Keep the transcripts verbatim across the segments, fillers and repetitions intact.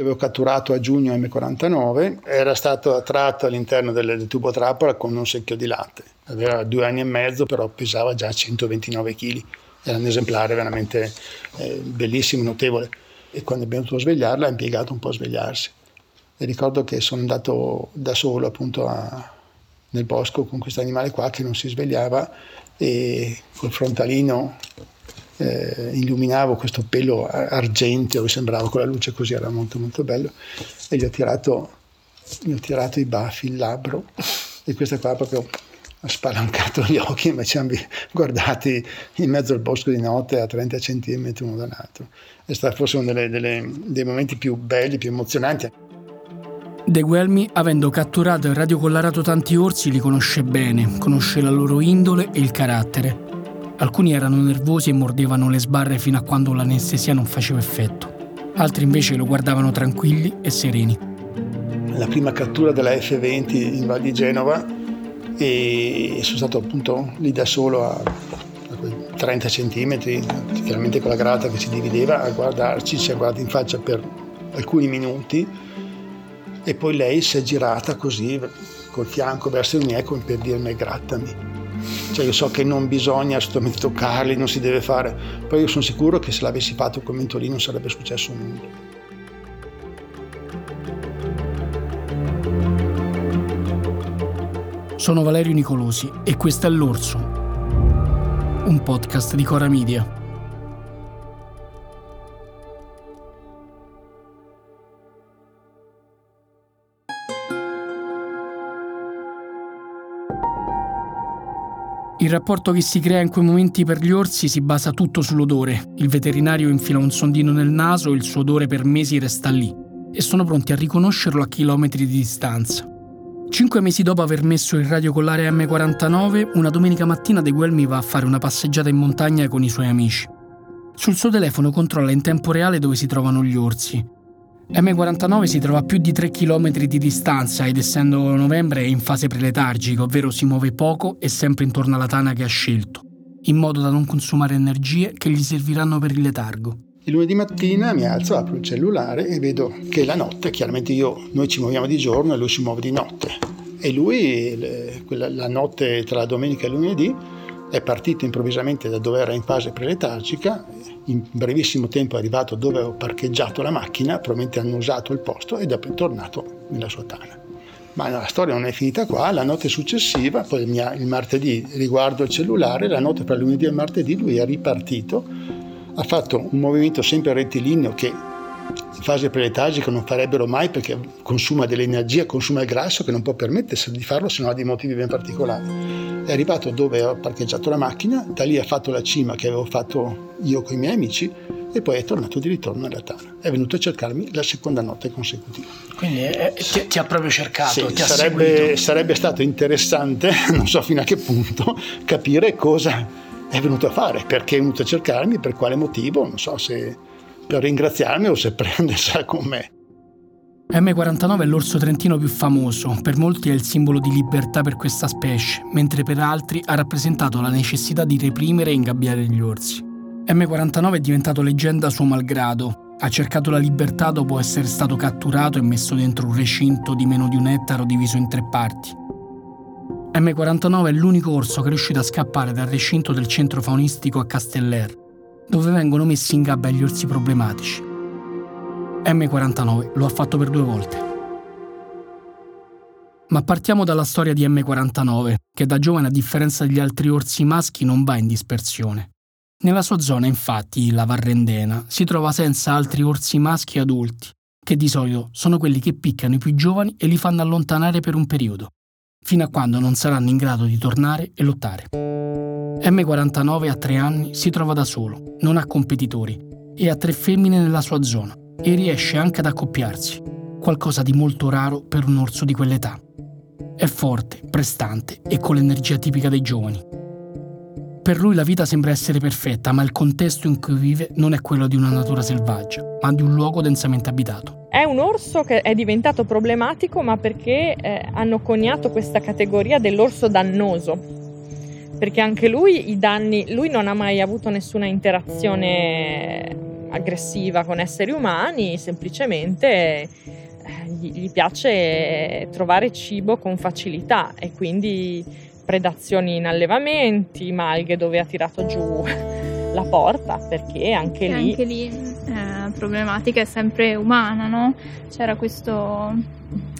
avevo catturato a giugno M quarantanove, era stato tratto all'interno del tubo trappola con un secchio di latte. Aveva due anni e mezzo, però pesava già centoventinove chili. Era un esemplare veramente eh, bellissimo, notevole. E quando abbiamo dovuto svegliarla, ha impiegato un po' a svegliarsi. E ricordo che sono andato da solo appunto a, nel bosco con questo animale qua che non si svegliava, e col frontalino eh, illuminavo questo pelo argenteo che sembrava con la luce così, era molto molto bello, e gli ho tirato, gli ho tirato i baffi, il labbro, e questa qua proprio ha spalancato gli occhi, ma ci hanno guardati in mezzo al bosco di notte a trenta centimetri uno dall'altro. È stato forse uno delle, delle, dei momenti più belli, più emozionanti. De Guelmi, avendo catturato e radiocollarato tanti orsi, li conosce bene, conosce la loro indole e il carattere. Alcuni erano nervosi e mordevano le sbarre fino a quando l'anestesia non faceva effetto. Altri invece lo guardavano tranquilli e sereni. La prima cattura della F venti in Val di Genova, e sono stato appunto lì da solo a trenta centimetri, chiaramente con la grata che si divideva, a guardarci, ci ha guardato in faccia per alcuni minuti, e poi lei si è girata così col fianco verso il mio per dirmi grattami. Cioè, io so che non bisogna assolutamente toccarli, non si deve fare, poi io sono sicuro che se l'avessi fatto quel momento lì non sarebbe successo nulla. Sono Valerio Nicolosi e questo è L'Orso, un podcast di Cora Media. Il rapporto che si crea in quei momenti per gli orsi si basa tutto sull'odore. Il veterinario infila un sondino nel naso e il suo odore per mesi resta lì, e sono pronti a riconoscerlo a chilometri di distanza. Cinque mesi dopo aver messo il radiocollare M quarantanove, una domenica mattina De Guelmi va a fare una passeggiata in montagna con i suoi amici. Sul suo telefono controlla in tempo reale dove si trovano gli orsi. M quarantanove si trova a più di tre chilometri di distanza ed, essendo novembre, è in fase preletargica, ovvero si muove poco e sempre intorno alla tana che ha scelto, in modo da non consumare energie che gli serviranno per il letargo. Il lunedì mattina mi alzo, apro il cellulare e vedo che la notte, chiaramente io, noi ci muoviamo di giorno e lui si muove di notte. E lui, le, quella, la notte tra domenica e lunedì, è partito improvvisamente da dove era in fase preletargica, in brevissimo tempo è arrivato dove avevo parcheggiato la macchina, probabilmente hanno usato il posto, ed è tornato nella sua tana. Ma no, la storia non è finita qua. La notte successiva, poi il, mia, il martedì, riguardo il cellulare, la notte tra lunedì e martedì lui è ripartito. Ha fatto un movimento sempre rettilineo che in fase preletargica non farebbero mai, perché consuma dell'energia, consuma il grasso, che non può permettersi di farlo se non ha dei motivi ben particolari. È arrivato dove ho parcheggiato la macchina, da lì ha fatto la cima che avevo fatto io con i miei amici, e poi è tornato di ritorno alla tana. È venuto a cercarmi la seconda notte consecutiva. Quindi eh, ti, ti ha proprio cercato, sì, ti ha sarebbe, seguito. Sarebbe stato interessante, non so fino a che punto, capire cosa è venuto a fare, perché è venuto a cercarmi, per quale motivo, non so se per ringraziarmi o se prendersela con me. M quarantanove è l'orso trentino più famoso, per molti è il simbolo di libertà per questa specie, mentre per altri ha rappresentato la necessità di reprimere e ingabbiare gli orsi. M quarantanove è diventato leggenda suo malgrado, ha cercato la libertà dopo essere stato catturato e messo dentro un recinto di meno di un ettaro diviso in tre parti. M quarantanove è l'unico orso che è riuscito a scappare dal recinto del Centro Faunistico a Casteller, dove vengono messi in gabbia gli orsi problematici. M quarantanove lo ha fatto per due volte. Ma partiamo dalla storia di M quarantanove, che da giovane, a differenza degli altri orsi maschi, non va in dispersione. Nella sua zona, infatti, la Varrendena, si trova senza altri orsi maschi adulti, che di solito sono quelli che piccano i più giovani e li fanno allontanare per un periodo, fino a quando non saranno in grado di tornare e lottare. M quarantanove a tre anni si trova da solo, non ha competitori, e ha tre femmine nella sua zona, e riesce anche ad accoppiarsi, qualcosa di molto raro per un orso di quell'età. È forte, prestante e con l'energia tipica dei giovani. Per lui la vita sembra essere perfetta, ma il contesto in cui vive non è quello di una natura selvaggia, ma di un luogo densamente abitato. È un orso che è diventato problematico, ma perché eh, hanno coniato questa categoria dell'orso dannoso, perché anche lui i danni, lui non ha mai avuto nessuna interazione aggressiva con esseri umani, semplicemente gli piace trovare cibo con facilità e quindi predazioni in allevamenti, malghe dove ha tirato giù la porta, perché anche e lì... Anche lì la eh, problematica è sempre umana, no? C'era questo...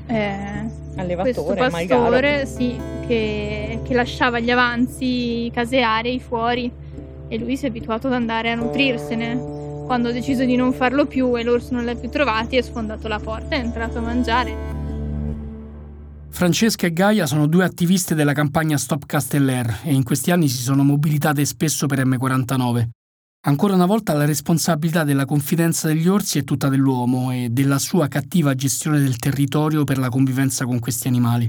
Eh... Allevatore, questo pastore, sì, che, che lasciava gli avanzi casearei fuori e lui si è abituato ad andare a nutrirsene. Quando ha deciso di non farlo più e l'orso non l'ha più trovati, è sfondato la porta e è entrato a mangiare. Francesca e Gaia sono due attiviste della campagna Stop Casteller e in questi anni si sono mobilitate spesso per emme quarantanove. Ancora una volta la responsabilità della confidenza degli orsi è tutta dell'uomo e della sua cattiva gestione del territorio per la convivenza con questi animali.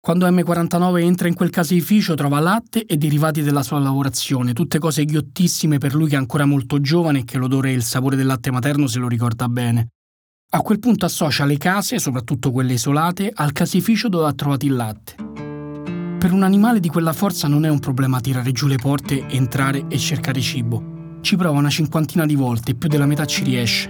Quando emme quarantanove entra in quel caseificio trova latte e derivati della sua lavorazione, tutte cose ghiottissime per lui che è ancora molto giovane e che l'odore e il sapore del latte materno se lo ricorda bene. A quel punto associa le case, soprattutto quelle isolate, al caseificio dove ha trovato il latte. Per un animale di quella forza non è un problema tirare giù le porte, entrare e cercare cibo. Ci prova una cinquantina di volte e più della metà ci riesce.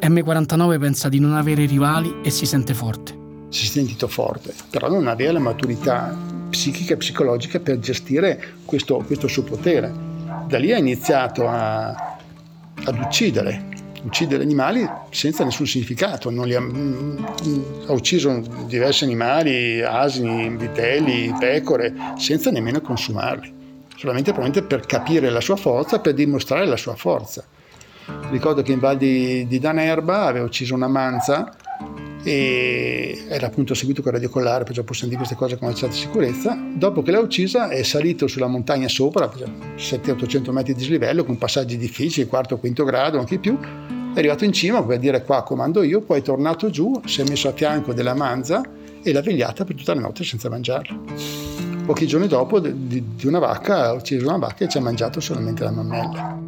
emme quarantanove pensa di non avere rivali e si sente forte. Si è sentito forte, però non aveva la maturità psichica e psicologica per gestire questo, questo suo potere. Da lì ha iniziato a, ad uccidere, uccidere animali senza nessun significato. Non li ha, mh, ha ucciso diversi animali, asini, vitelli, pecore, senza nemmeno consumarli. Solamente probabilmente per capire la sua forza, per dimostrare la sua forza. Ricordo che in Val di, di Danerba aveva ucciso una manza e era appunto seguito con il radiocollare, perciò possiamo dire queste cose con una certa sicurezza. Dopo che l'ha uccisa è salito sulla montagna sopra, sette ottocento metri di dislivello, con passaggi difficili, quarto quinto grado, anche più. È arrivato in cima per dire qua comando io, poi è tornato giù, si è messo a fianco della manza e l'ha vegliata per tutta la notte senza mangiarla. Pochi giorni dopo di una vacca, ha ucciso una vacca e ci ha mangiato solamente la mammella.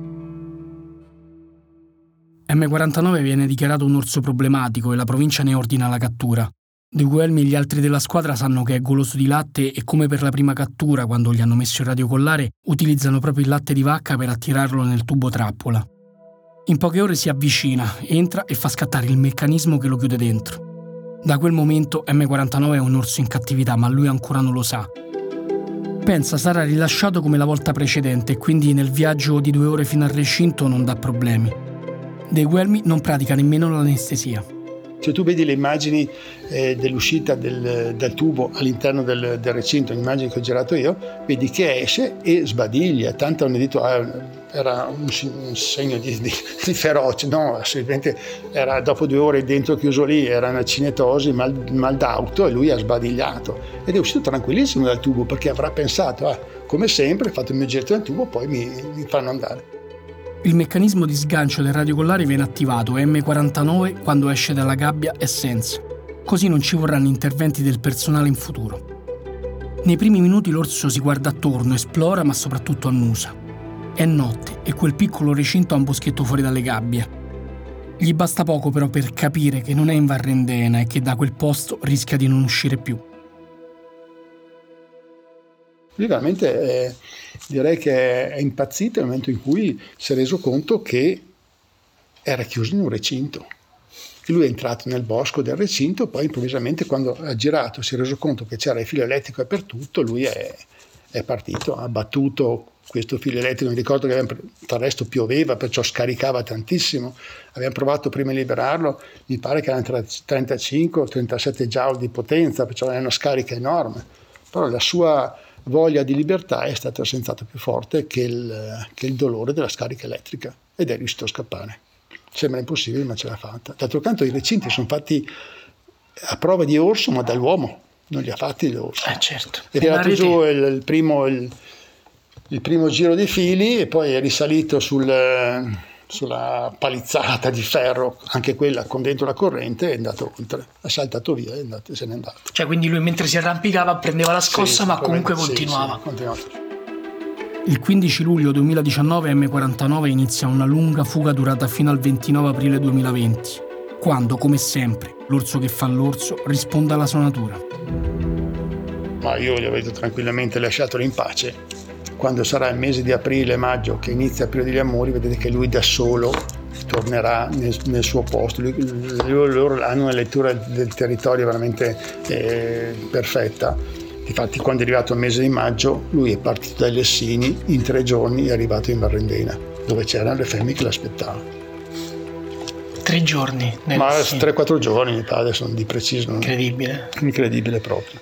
emme quarantanove viene dichiarato un orso problematico e la provincia ne ordina la cattura. De Guelmi e gli altri della squadra sanno che è goloso di latte e, come per la prima cattura, quando gli hanno messo il radiocollare, utilizzano proprio il latte di vacca per attirarlo nel tubo trappola. In poche ore si avvicina, entra e fa scattare il meccanismo che lo chiude dentro. Da quel momento emme quarantanove è un orso in cattività, ma lui ancora non lo sa. Pensa sarà rilasciato come la volta precedente e quindi nel viaggio di due ore fino al recinto non dà problemi. De Guelmi non pratica nemmeno l'anestesia. Se tu vedi le immagini eh, dell'uscita del, del tubo all'interno del, del recinto, l'immagine che ho girato io, vedi che esce e sbadiglia. Tanto hanno detto ah, era un, un segno di, di, di ferocia, no? Era dopo due ore dentro chiuso lì, era una cinetosi, mal, mal d'auto e lui ha sbadigliato. Ed è uscito tranquillissimo dal tubo perché avrà pensato, ah, come sempre, ho fatto il mio getto nel tubo, poi mi, mi fanno andare. Il meccanismo di sgancio del radiocollare viene attivato e emme quarantanove, quando esce dalla gabbia, è senza. Così non ci vorranno interventi del personale in futuro. Nei primi minuti l'orso si guarda attorno, esplora, ma soprattutto annusa. È notte e quel piccolo recinto ha un boschetto fuori dalle gabbie. Gli basta poco però per capire che non è in Varrendena e che da quel posto rischia di non uscire più. Lui veramente è, direi che è impazzito nel momento in cui si è reso conto che era chiuso in un recinto. E lui è entrato nel bosco del recinto, poi improvvisamente quando ha girato si è reso conto che c'era il filo elettrico dappertutto, lui è, è partito, ha battuto questo filo elettrico. Mi ricordo che avevamo, tra il resto pioveva, perciò scaricava tantissimo. Abbiamo provato prima a liberarlo, mi pare che erano trentacinque o trentasette joule di potenza, perciò è una scarica enorme. Però la sua voglia di libertà è stata senz'altro più forte che il, che il dolore della scarica elettrica ed è riuscito a scappare. Sembra impossibile, ma ce l'ha fatta. D'altro canto i recinti sono fatti a prova di orso, ma dall'uomo, non li ha fatti l'orso. Ah, certo. È tirato giù il, il, primo, il, il primo giro dei fili e poi è risalito sul, sulla palizzata di ferro, anche quella con dentro la corrente, è andato oltre, ha saltato via e se n'è andato. Cioè quindi lui mentre si arrampicava prendeva la scossa, sì, ma comunque continuava. Sì, sì, continuava. Il quindici luglio duemiladiciannove emme quarantanove inizia una lunga fuga durata fino al ventinove aprile duemilaventi, quando, come sempre, l'orso che fa l'orso risponde alla sua natura. Ma io gli avevo tranquillamente lasciato in pace. quando sarà il mese di aprile-maggio, che inizia Aprile degli Amori, vedete che lui da solo tornerà nel, nel suo posto. Lui, loro hanno una lettura del territorio veramente eh, perfetta. Infatti, quando è arrivato il mese di maggio, lui è partito dai Lessini, in tre giorni è arrivato in Varrendena, dove c'erano le femmine che l'aspettavano. Tre giorni? Nel... Ma tre, quattro giorni in Italia, sono di preciso. Incredibile. Incredibile proprio.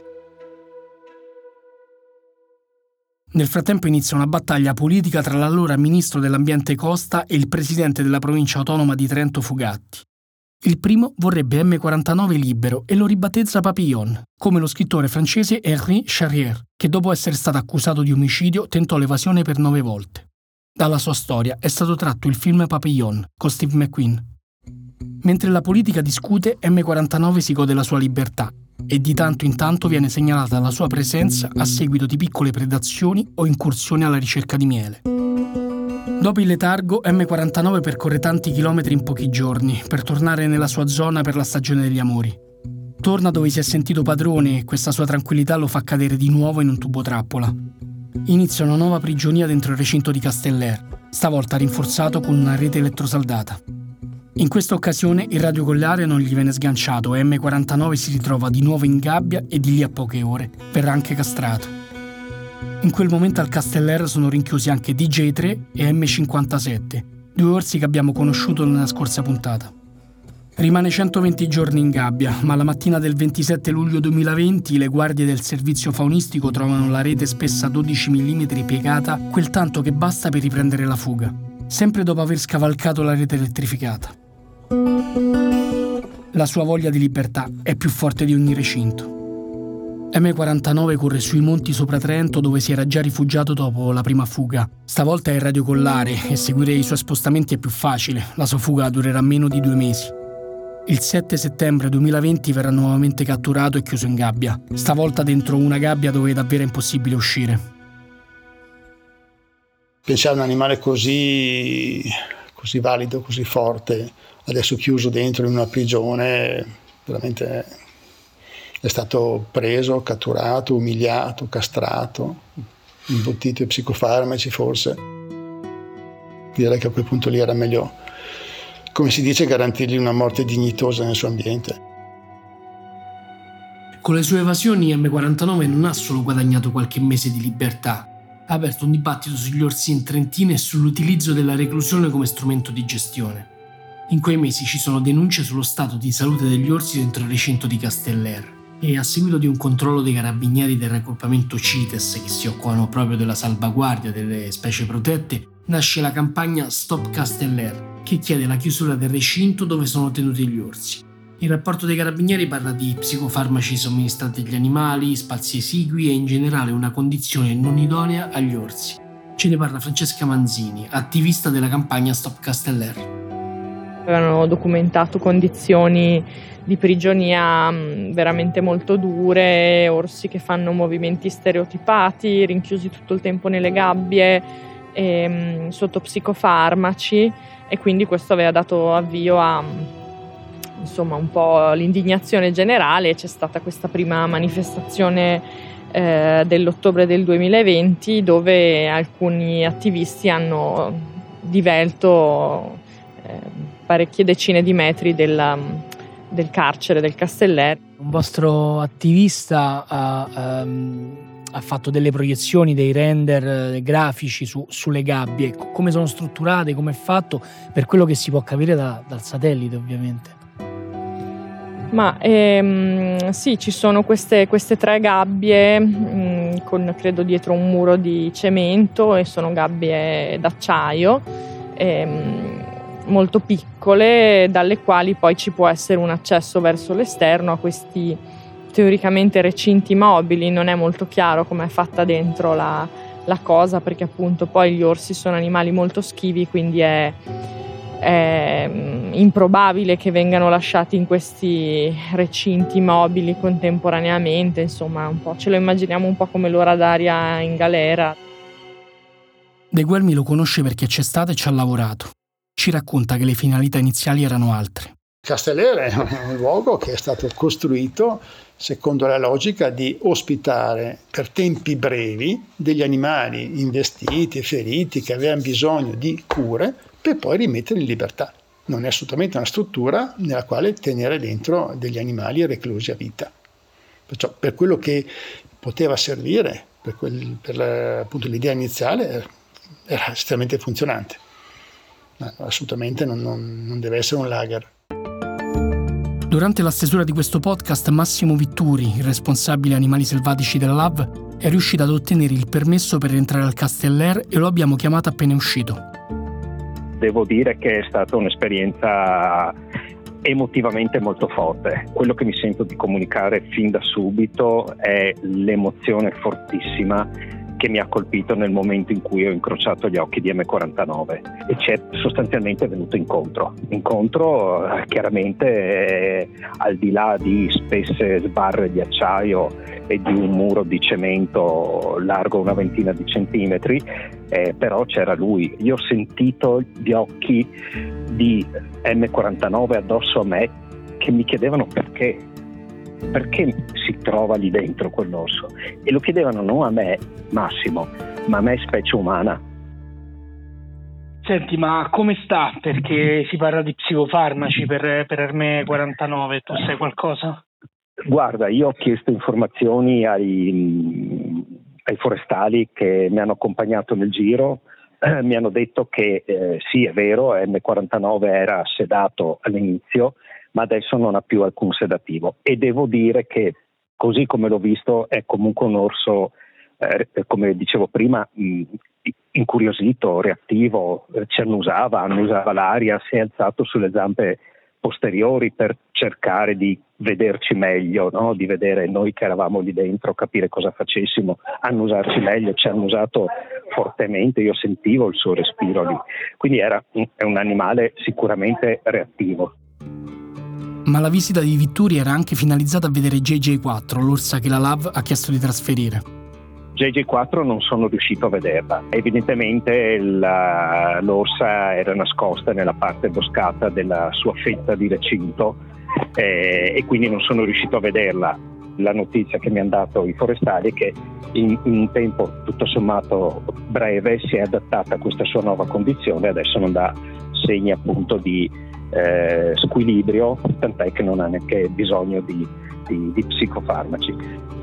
Nel frattempo inizia una battaglia politica tra l'allora ministro dell'ambiente Costa e il presidente della provincia autonoma di Trento Fugatti. Il primo vorrebbe M quarantanove libero e lo ribattezza Papillon, come lo scrittore francese Henri Charrière, che dopo essere stato accusato di omicidio tentò l'evasione per nove volte. Dalla sua storia è stato tratto il film Papillon con Steve McQueen. Mentre la politica discute, M quarantanove si gode la sua libertà e di tanto in tanto viene segnalata la sua presenza a seguito di piccole predazioni o incursioni alla ricerca di miele. Dopo il letargo, M quarantanove percorre tanti chilometri in pochi giorni per tornare nella sua zona per la stagione degli amori. Torna dove si è sentito padrone e questa sua tranquillità lo fa cadere di nuovo in un tubo trappola. Inizia una nuova prigionia dentro il recinto di Casteller, stavolta rinforzato con una rete elettrosaldata. In questa occasione il radiocollare non gli viene sganciato e M quarantanove si ritrova di nuovo in gabbia e di lì a poche ore verrà anche castrato. In quel momento al Casteller sono rinchiusi anche D J tre e M cinquantasette, due orsi che abbiamo conosciuto nella scorsa puntata. Rimane centoventi giorni in gabbia, ma la mattina del ventisette luglio duemilaventi le guardie del servizio faunistico trovano la rete spessa dodici millimetri piegata, quel tanto che basta per riprendere la fuga, sempre dopo aver scavalcato la rete elettrificata. La sua voglia di libertà è più forte di ogni recinto. M quarantanove corre sui monti sopra Trento, dove si era già rifugiato dopo la prima fuga. Stavolta è il radiocollare e seguire i suoi spostamenti è più facile. La sua fuga durerà meno di due mesi. Il sette settembre duemilaventi verrà nuovamente catturato e chiuso in gabbia. Stavolta dentro una gabbia dove è davvero impossibile uscire. Pensare a un animale così, così valido, così forte, adesso chiuso dentro in una prigione, veramente è stato preso, catturato, umiliato, castrato, imbottito in psicofarmaci forse. Direi che a quel punto lì era meglio, come si dice, garantirgli una morte dignitosa nel suo ambiente. Con le sue evasioni M quarantanove non ha solo guadagnato qualche mese di libertà, ha aperto un dibattito sugli orsi in Trentino e sull'utilizzo della reclusione come strumento di gestione. In quei mesi ci sono denunce sullo stato di salute degli orsi dentro il recinto di Casteller e a seguito di un controllo dei carabinieri del raggruppamento CITES, che si occupano proprio della salvaguardia delle specie protette, nasce la campagna Stop Casteller, che chiede la chiusura del recinto dove sono tenuti gli orsi. Il rapporto dei carabinieri parla di psicofarmaci somministrati agli animali, spazi esigui e in generale una condizione non idonea agli orsi. Ce ne parla Francesca Manzini, attivista della campagna Stop Casteller. Avevano documentato condizioni di prigionia veramente molto dure, orsi che fanno movimenti stereotipati, rinchiusi tutto il tempo nelle gabbie, e, sotto psicofarmaci, e quindi questo aveva dato avvio a, insomma, un po' l'indignazione generale. C'è stata questa prima manifestazione eh, dell'ottobre del duemilaventi, dove alcuni attivisti hanno divelto eh, parecchie decine di metri del, del carcere, del Casteller. Un vostro attivista ha, um, ha fatto delle proiezioni, dei render grafici su, sulle gabbie. Come sono strutturate, come è fatto, per quello che si può capire da, dal satellite ovviamente. Ma ehm, sì, ci sono queste, queste tre gabbie mh, con, credo, dietro un muro di cemento, e sono gabbie d'acciaio. Ehm, molto piccole, dalle quali poi ci può essere un accesso verso l'esterno a questi teoricamente recinti mobili. Non è molto chiaro com'è fatta dentro la, la cosa, perché appunto poi gli orsi sono animali molto schivi, quindi è, è improbabile che vengano lasciati in questi recinti mobili contemporaneamente. Insomma, un po' ce lo immaginiamo un po' come l'ora d'aria in galera. De Guelmi lo conosce perché c'è stato e ci ha lavorato. Ci racconta che le finalità iniziali erano altre. Castellere è un luogo che è stato costruito secondo la logica di ospitare per tempi brevi degli animali investiti, feriti, che avevano bisogno di cure, per poi rimetterli in libertà. Non è assolutamente una struttura nella quale tenere dentro degli animali reclusi a vita. Perciò per quello che poteva servire, per, quel, per la, appunto l'idea iniziale, era estremamente funzionante. Ma assolutamente non, non, non deve essere un lager. Durante la stesura di questo podcast, Massimo Vitturi, il responsabile animali selvatici della L A V, è riuscito ad ottenere il permesso per rientrare al Casteller e lo abbiamo chiamato appena uscito. Devo dire che è stata un'esperienza emotivamente molto forte. Quello che mi sento di comunicare fin da subito è l'emozione fortissima che mi ha colpito nel momento in cui ho incrociato gli occhi di emme quarantanove e ci è sostanzialmente venuto incontro. Incontro chiaramente al di là di spesse sbarre di acciaio e di un muro di cemento largo una ventina di centimetri, eh, però c'era lui. Io ho sentito gli occhi di emme quarantanove addosso a me che mi chiedevano perché, perché si trova lì dentro quell'orso, e lo chiedevano non a me Massimo, ma a me specie umana. Senti, ma come sta? Perché si parla di psicofarmaci per, per emme quarantanove, tu sai qualcosa? Guarda, io ho chiesto informazioni ai, ai forestali che mi hanno accompagnato nel giro. Eh, mi hanno detto che eh, sì, è vero, emme quarantanove era sedato all'inizio, ma adesso non ha più alcun sedativo, e devo dire che così come l'ho visto è comunque un orso, eh, come dicevo prima, mh, incuriosito, reattivo, eh, ci annusava, annusava l'aria, si è alzato sulle zampe posteriori per cercare di vederci meglio, no? Di vedere noi che eravamo lì dentro, capire cosa facessimo, annusarci meglio, ci ha annusato fortemente, io sentivo il suo respiro lì, quindi era è un animale sicuramente reattivo. Ma la visita di Vitturi era anche finalizzata a vedere J J quattro, l'orsa che la L A V ha chiesto di trasferire. J J quattro non sono riuscito a vederla. Evidentemente la, l'orsa era nascosta nella parte boscata della sua fetta di recinto, eh, e quindi non sono riuscito a vederla. La notizia che mi hanno dato i forestali è che in un tempo tutto sommato breve si è adattata a questa sua nuova condizione e adesso non dà segni appunto di eh, squilibrio, tant'è che non ha neanche bisogno di, di, di psicofarmaci.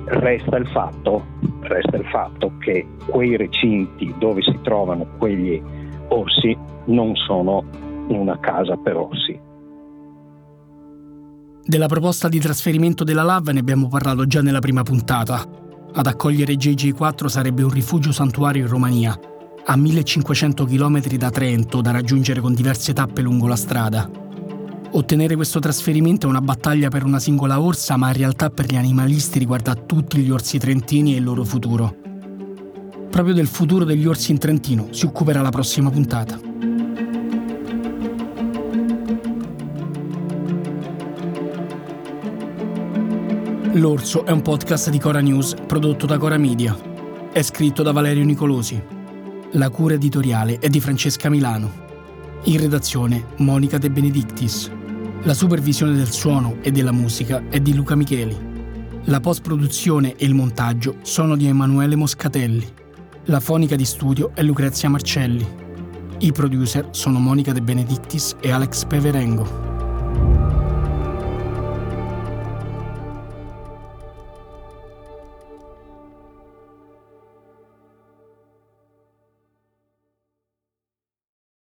Resta il fatto, resta il fatto che quei recinti dove si trovano quegli orsi non sono una casa per orsi. Della proposta di trasferimento della L A V ne abbiamo parlato già nella prima puntata. Ad accogliere J J quattro sarebbe un rifugio santuario in Romania, a millecinquecento chilometri da Trento, da raggiungere con diverse tappe lungo la strada. Ottenere questo trasferimento è una battaglia per una singola orsa, ma in realtà per gli animalisti riguarda tutti gli orsi trentini e il loro futuro. Proprio del futuro degli orsi in Trentino si occuperà la prossima puntata. L'Orso è un podcast di Cora News prodotto da Cora Media. È scritto da Valerio Nicolosi. La cura editoriale è di Francesca Milano. In redazione Monica De Benedictis. La supervisione del suono e della musica è di Luca Micheli. La post-produzione e il montaggio sono di Emanuele Moscatelli. La fonica di studio è Lucrezia Marcelli. I producer sono Monica De Benedictis e Alex Peverengo.